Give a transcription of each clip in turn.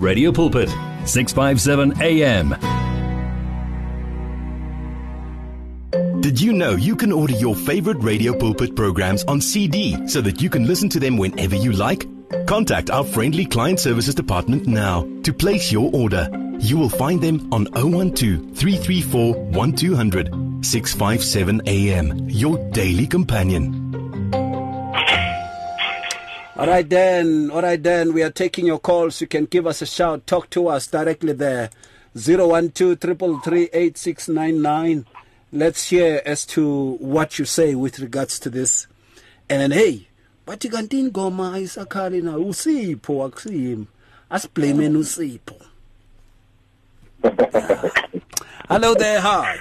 Radio Pulpit, 657 AM. Did you know you can order your favorite Radio Pulpit programs on CD so that you can listen to them whenever you like? Contact our friendly client services department now to place your order. You will find them on 012-334-1200, 657 AM, your daily companion. All right then, we are taking your calls. You can give us a shout, talk to us directly there, 012-333-8699. Let's hear as to what you say with regards to this. And then, hey, but you can't ingoma isakhali na usipho akusim asiblameni usipho. Hello there, hi.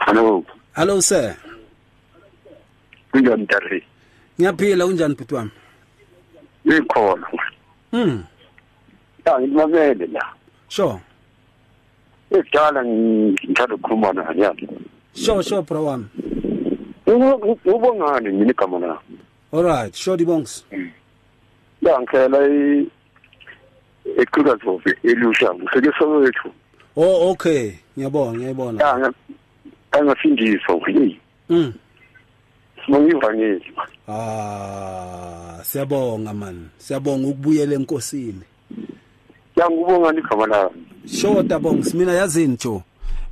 Hello sir. Kunjani Darry? Ngiyaphila, unjani bhuti wami? Ngikhona. Ya ngimamele la. Sure. Ngicela ngithanda ukukhuluma nawe yazi. Sure bro wami. Ubongani mina igama la. All right, sure dibongs. Ya ngicela iqhuka zofi elusha ngifike sowethu. Oh okay, ngiyabona. Ya angafindiswa ngiyi. Siyabonga man. Siyabonga ukubuyela enkosini. Ngiyabonga igama lami. Sure dabongs, mina yazini njo.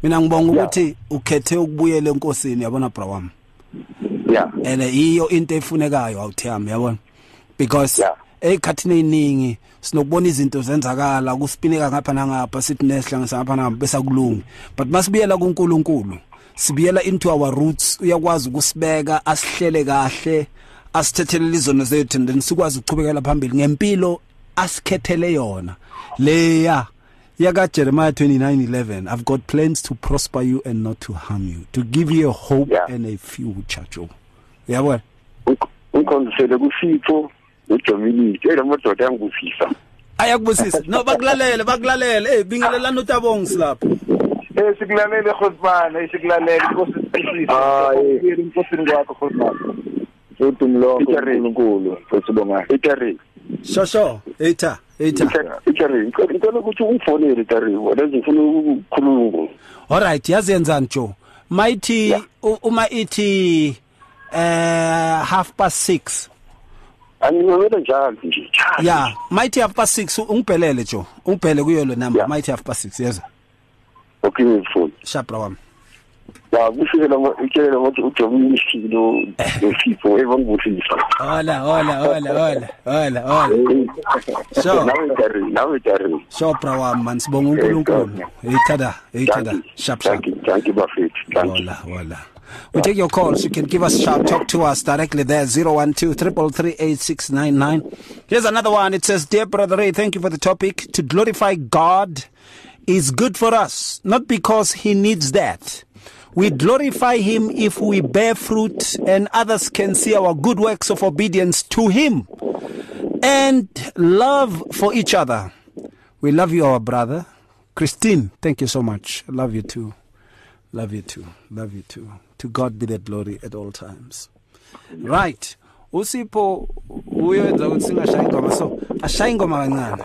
Mina ngibonga ukuthi ukhethe ukubuyela enkosini, yabona bra wami. Yeah. And iyo into efunekayo awuthami, yabona? Because ekhathini iningi sinokubona izinto zenzakala kuspineka ngapha nangapha sithi nesihlanganisa ngapha nangapha bese kulungi. But masibiyela kuNkulunkulu. Sibiyela into our roots, uyakwazi ukusibeka asihlele kahle asithethelele izono zethu and then sikwazi ukuqhubekela phambili ngempilo asikhethele yona leya yaka Jeremiah 29:11. I've got plans to prosper you and not to harm you, to give you a hope and a future. Uyabona unkonsele kusipho uDominic elamododa yangufisa ayakubusisa no bakulalele bingelela notabongs lapho. Esiklalele khosbana esiklalele inkosisisi hayi inkosini kwakho khosbana utumlo uNkulunkulu sesibonga itari shosho itari ngicela ukuthi ungifonele itari wena ngifuna ukukhuluma. All right, yazenza njo mighty uma ithi 6:30 angiyona njalo nje ya mighty 6:30 ungibhelele njo ungibhele kuyo lo number mighty 6:30 yeza. Okay, phone. Shaprawam. Ya, kusukela ngikhelela ukuthi uDominic lo sipho evangufisa. Hola. So, nawe Darry. Shaprawam man, sibonga uNkulunkulu. Ithada. Shap. Thank you Buffett. Thank you. Hola. We take your calls. You can give us a shout. Talk to us directly there. 012-333-8699. Here's another one. It says, "Dear Brother Ray, thank you for the topic. To glorify God is good for us, not because he needs that. We glorify him if we bear fruit and others can see our good works of obedience to him and love for each other. We love you, our brother." Christine, thank you so much. Love you too. To God be the glory at all times. Right. Usipho uyenza ukuthi singashayi ingoma, so ashayi ingoma kancane.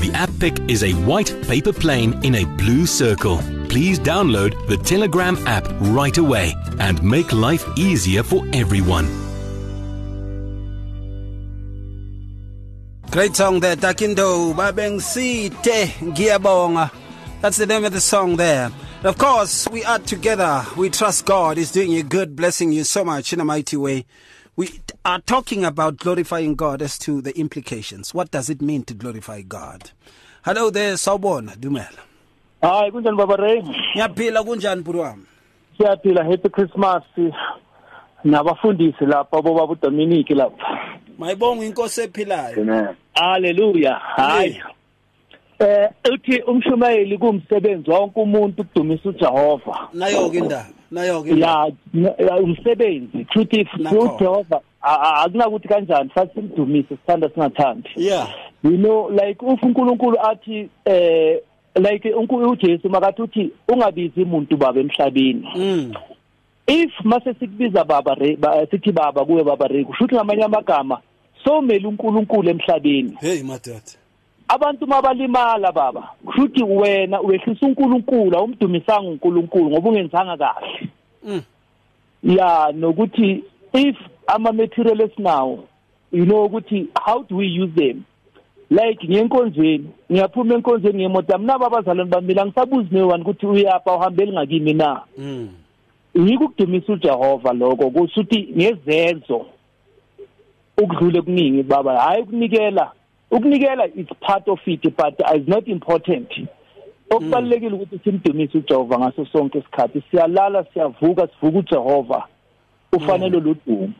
the app pic is a white paper plane in a blue circle. Please download the Telegram app right away and make life easier for everyone. Great song there, Takindo Babengsite Ngiyabonga. That's the name of the song there. And of course, we are together. We trust God is doing you good, blessing you so much in a mighty way. We are talking about glorifying God as to the implications. What does it mean to glorify God? Hello there, Sawubona Dumela. Hi, kunjani baba Ray? Ngiyaphila, kunjani bro wami? Siyaphila, happy Christmas. Nabafundisi lapha bobaba uDominic lapha. Mayibonga inkosi ephilayo. Amen. Hallelujah. Hi. Uthi umshumayeli kumsebenzi wonke umuntu ukudumisa uJehova. Nayo ke la umsebenzi futhi uJehova akunakuthi kanjani futhi simdumise sithanda singathandi. Yeah. You know like uNkulunkulu athi like uJesu makathi uthi ungabizi umuntu baba emhlabeni. If mase sikubiza baba sithi baba kuwe baba re kushuthi ngamanye amagama so mele uNkulunkulu emhlabeni. Hey madodhe. Abantu mabalimala baba kushuthi wena uwehlisa uNkulunkulu awumdumisanga uNkulunkulu ngoba ungenzanga kahle. Yeah, nokuthi if ama materialists now, you know ukuthi how do we use them? Like ngenkonzweni ngiyaphuma enkonzweni ngemoto mina babazalwane bamila ngisabuzi newan ukuthi uyapha uhambeli ngakimi na. Ngikudumisa uJehova lokho kusuthi ngezenzo ukudlule kuningi baba hayi ukunikela is part of it but it's not important okubalekile ukuthi simdumise uJehova ngaso sonke isikhathi siyalala sivuka uJehova ufanele lodumo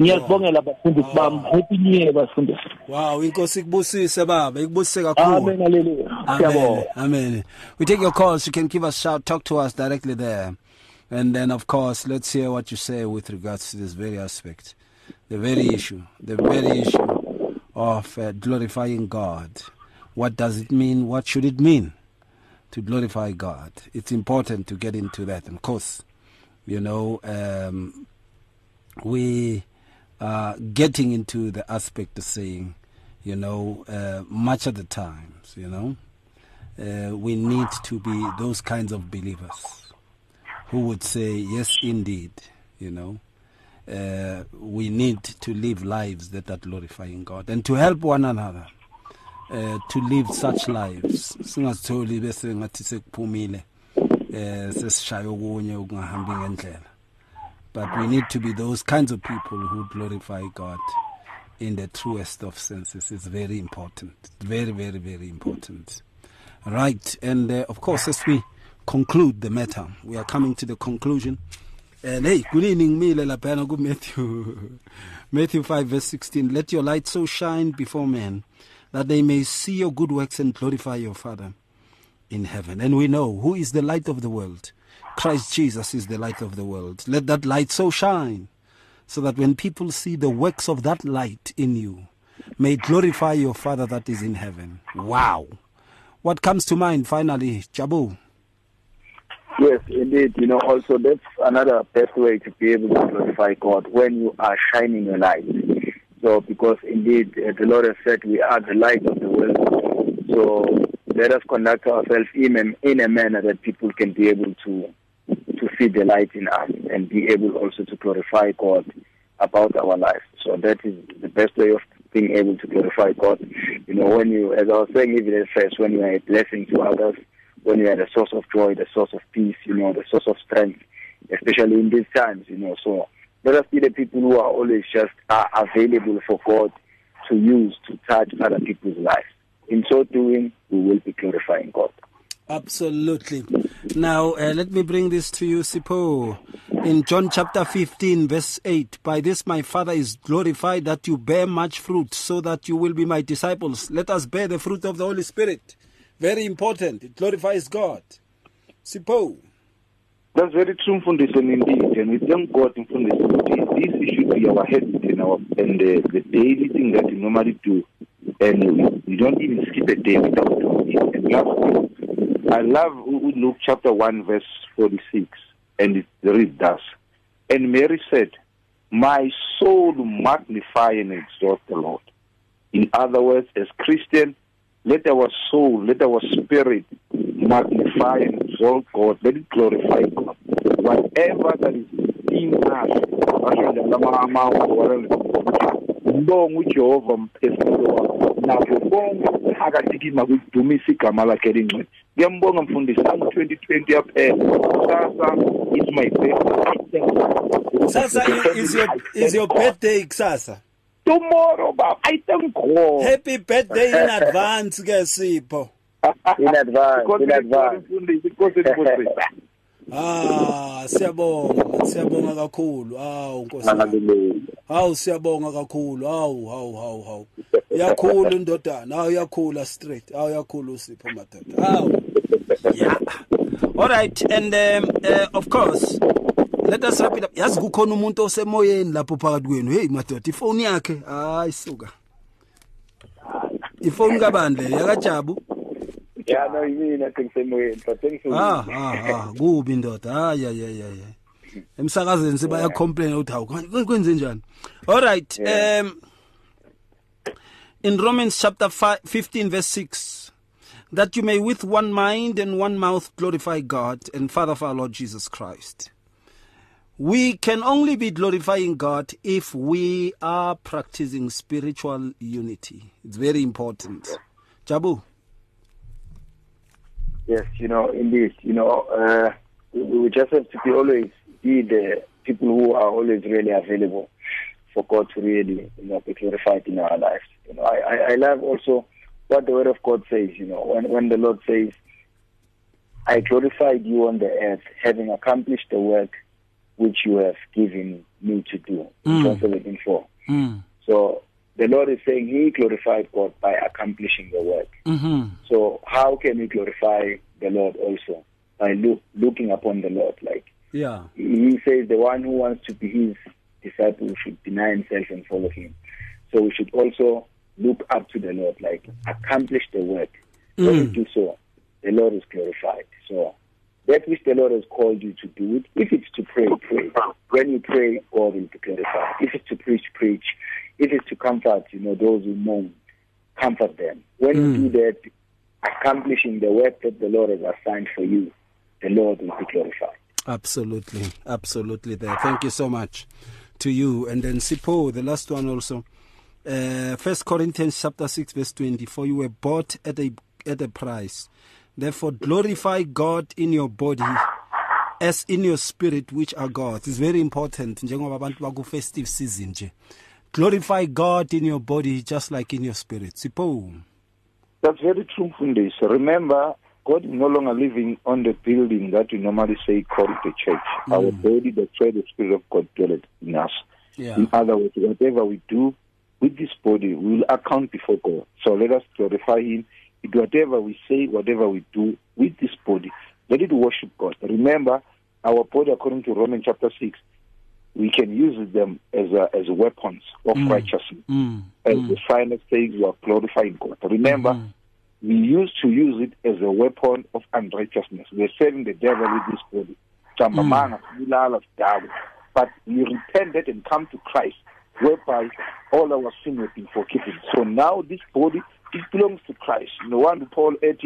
ngiyabongela abafundisi bami happy new bafundisi wow inkosi ikubusise baba ikubusise kakhulu amen haleluya siyabonga amen we take your calls you can give us shout talk to us directly there. And then, of course, let's hear what you say with regards to this very aspect, the very issue of glorifying God. What does it mean? What should it mean to glorify God? It's important to get into that. And of course, you know, we are getting into the aspect of saying, you know, much of the times, you know, we need to be those kinds of believers who would say, yes, indeed, you know, we need to live lives that are glorifying God and to help one another to live such lives. Singatholi bese ngathi sekuphumile sesishaya okunye ukungahambi ngendlela. But we need to be those kinds of people who glorify God in the truest of senses. It's very important. Very, very, very important. Right. And of course, as we conclude the matter. We are coming to the conclusion. And hey, good evening, Matthew. Matthew 5 verse 16. Let your light so shine before men that they may see your good works and glorify your Father in heaven. And we know who is the light of the world. Christ Jesus is the light of the world. Let that light so shine so that when people see the works of that light in you, may glorify your Father that is in heaven. Wow. What comes to mind finally, Jabu? Yes, indeed. You know, also that's another best way to be able to glorify God, when you are shining your light. So, because indeed, the Lord has said we are the light of the world. So, let us conduct ourselves in a manner that people can be able to see the light in us and be able also to glorify God about our lives. So, that is the best way of being able to glorify God. You know, when you, as I was saying even at first, when you are a blessing to others, when you are the source of joy, the source of peace, you know, the source of strength, especially in these times, you know. So let us be the people who are always just available for God to use to touch other people's lives. In so doing, we will be glorifying God. Absolutely. Now, let me bring this to you, Sipho. In John chapter 15, verse 8, by this my Father is glorified that you bear much fruit, so that you will be my disciples. Let us bear the fruit of the Holy Spirit. Very important. It glorifies God. Sipho. That's very true, Mfundisi, indeed. And we thank God, Mfundisi. This should be our habit and the daily thing that we normally do. And we don't even skip a day without doing it. And I love Luke chapter 1, verse 46. And it reads thus. And Mary said, my soul magnify and exalt the Lord. In other words, as Christians, let our soul, let our spirit magnify and exalt God. Let it glorify God. Whatever that is in us, it's my best. Sasa is your birthday kusasa? Tomorrow, baba. I thank God. Happy birthday in advance, Sipho. In advance. Siyabonga kakhulu. Awu Nkosi. Awu siyabonga kakhulu. Awu. Yakhulu ndodana. Awu yakhula straight. Awu yakhulu Sipho madodana. Awu. Yeah. All right, and of course, let us wrap it up. Yazi kukhona umuntu osemoyeni lapho phakathi kwenu. Hey madodana, ifoni yakhe. Hayi suka. Ifoni kabani le? Yakajabu. Yeah, no, you mean I think same way, but thanks for good bindot. Yeah. Emsakazeni sebayacomplain ukuthi awu kwenze njani. All right. Yeah. In Romans chapter 15 verse 6, that you may with one mind and one mouth glorify God and Father of our Lord Jesus Christ. We can only be glorifying God if we are practicing spiritual unity. It's very important. Jabu. Yes, indeed, we just have to always be the people who are always really available for God to really, be glorified in our lives. I love also what the Word of God says, when the Lord says, I glorified you on the earth, having accomplished the work which you have given me to do. Mm. So the Lord is saying he glorified God by accomplishing the work. Mm-hmm. So how can we glorify the Lord also? By looking upon the Lord. He says the one who wants to be his disciple should deny himself and follow him. So we should also look up to the Lord, accomplish the work. When you do so, the Lord is glorified. So that which the Lord has called you to do, if it's to pray, pray. When you pray, God will be glorified. If it's to preach, preach. If it's to comfort, those who mourn, comfort them. When you do that, accomplishing the work that the Lord has assigned for you, the Lord will be glorified. Absolutely. There. Thank you so much to you. And then Sipho, the last one also. 1 Corinthians chapter 6, verse 20. For you were bought at a price. Therefore, glorify God in your body as in your spirit, which are God's. It's very important. Njengoba abantu baku festive season nje. Glorify God in your body just like in your spirit. Sipho. That's very true, Fundis. Remember, God is no longer living on the building that we normally say called the church. Our body, that's where the Spirit of God dwelleth in us. Yeah. In other words, whatever we do with this body, we will account before God. So let us glorify Him. Whatever we say, whatever we do with this body, let it worship God. Remember, our body, according to Romans chapter 6, we can use them as weapons of righteousness. As the psalmist says, we are glorifying God. Remember, we used to use it as a weapon of unrighteousness. We are serving the devil with this body. But we repented and come to Christ, whereby all our sin has been forgiven. So now this body, it belongs to Christ. No one, Paul, it's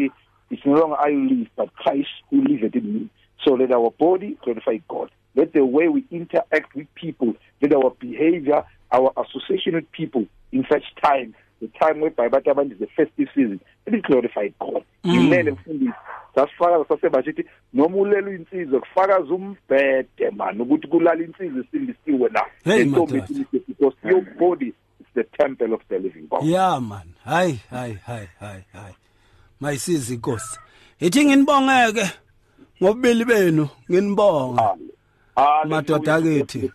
no longer I who live, but Christ who liveth in me. So let our body glorify God. Let the way we interact with people, let our behavior, our association with people in such time, the time whereby Bataban is the festive season, let it glorify God. Because your body is the temple of the living God. Yeah, man. Hi. My sister goes. Eating in Bongag, what Bilibeno, in Bong. Matotageti.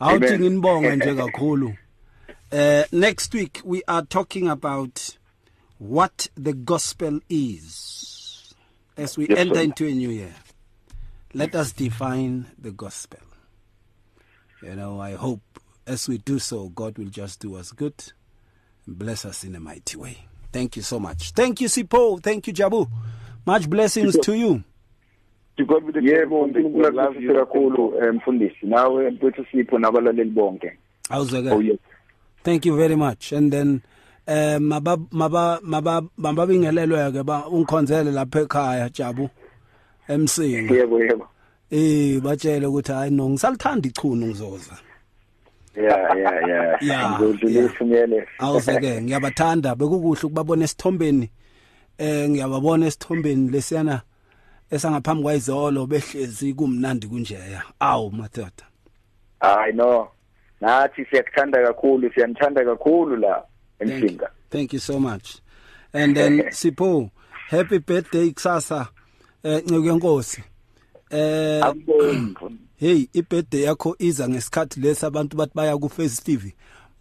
Outing in Bong and Jagakulu. Next week, we are talking about what the gospel is. As we enter into a new year, let us define the gospel. I hope as we do so, God will just do us good and bless us in a mighty way. Thank you so much. Thank you, Sipho. Thank you, Jabu. Much blessings to you. To God with the Lord. Thank you very much. And then Maba esangaphambi kwayizolo behlezi kumnandi kunjeya awu madoda I know. Nathi siyakuthanda kakhulu la eMsinga. Thank you so much. And then Sipho, happy birthday kusasa Ncekenkosi. Hey, ibirthday yakho iza ngesikhathi lesi abantu bathi baya ku festive.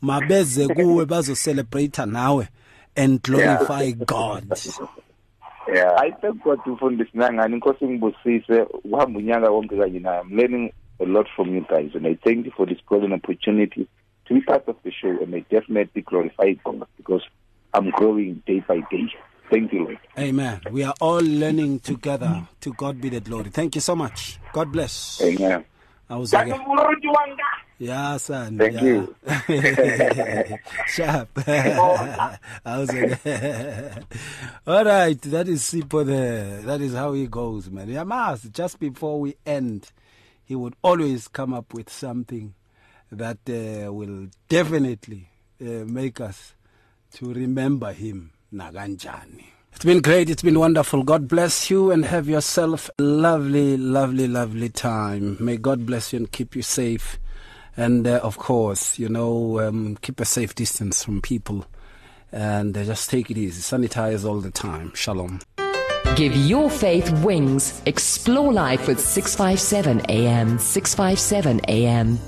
Mabeze kuwe bazo celebrate nawe and glorify God. Yeah, I thank God for this nangani inkosi ngibusise uhamba unyaka wonke kanye naye. I'm learning a lot from you guys, and I thank you for this golden opportunity to be part of the show, and I definitely glorify God because I'm growing day by day. Thank you, Lord. Amen. We are all learning together. To God be the glory. Thank you so much. God bless. Amen. Yeah, son. Thank you. Sharp. All right. That is Sipho there. That is how he goes, man. Yamas, just before we end, he would always come up with something that will definitely make us to remember him. Naganjani. It's been great. It's been wonderful. God bless you and have yourself a lovely, lovely, lovely time. May God bless you and keep you safe. And of course, keep a safe distance from people and just take it easy. Sanitize all the time. Shalom. Give your faith wings. Explore life with 657 AM. 657 AM.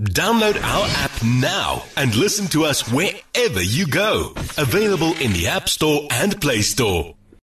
Download our app now and listen to us wherever you go. Available in the App Store and Play Store.